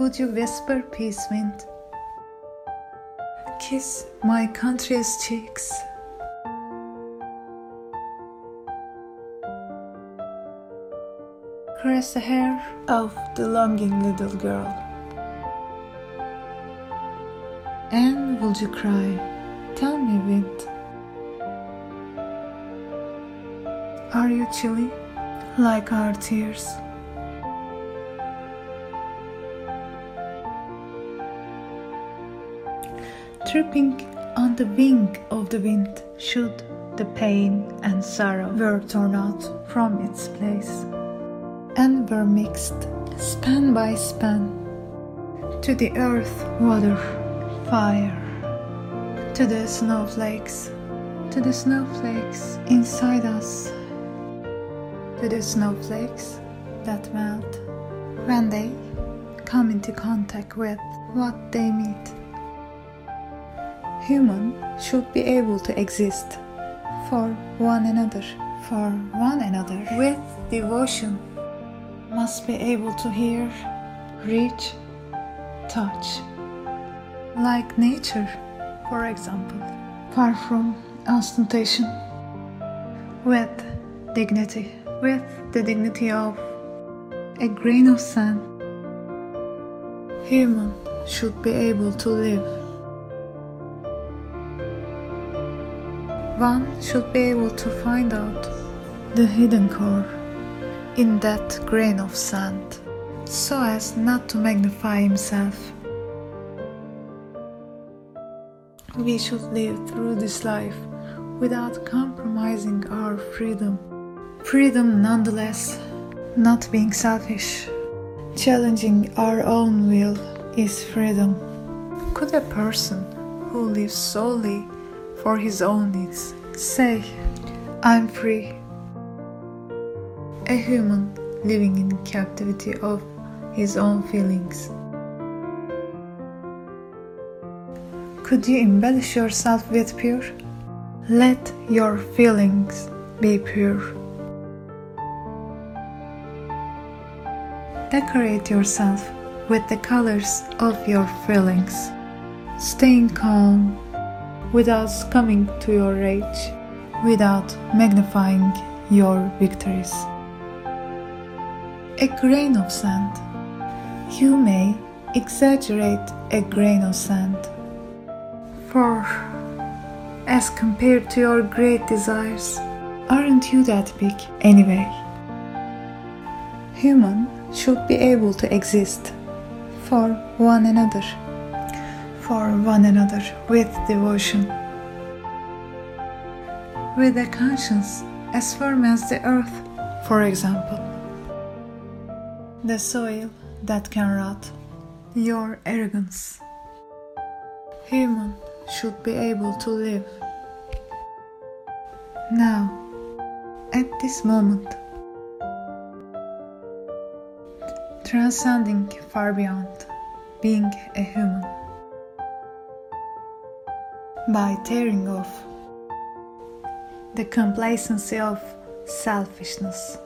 Would you whisper peace, wind? Kiss my country's cheeks. Caress the hair of the longing little girl. And would you cry? Tell me, wind. Are you chilly like our tears? Tripping on the wing of the wind, should the pain and sorrow were torn out from its place, and were mixed, span by span, to the earth, water, fire, to the snowflakes, inside us, to the snowflakes that melt when they come into contact with what they meet. Human should be able to exist for one another, with devotion, must be able to hear, reach, touch. Like nature, for example, far from ostentation, with the dignity of a grain of sand. Human should be able to live. One should be able to find out the hidden core in that grain of sand, so as not to magnify himself. We should live through this life without compromising our freedom. Freedom nonetheless, not being selfish. Challenging our own will is freedom. Could a person who lives solely for his own needs say, "I'm free"? A human living in captivity of his own feelings. Could you embellish yourself with pure? Let your feelings be pure. Decorate yourself with the colors of your feelings, staying calm, without succumbing to your rage, without magnifying your victories. A grain of sand. You may exaggerate a grain of sand, for as compared to your great desires, aren't you that big anyway? Human should be able to exist for one another, with devotion, with a conscience as firm as the earth, for example, the soil that can rot your arrogance. Human should be able to live. Now, at this moment, transcending far beyond being a human, by tearing off the complacency of selfishness.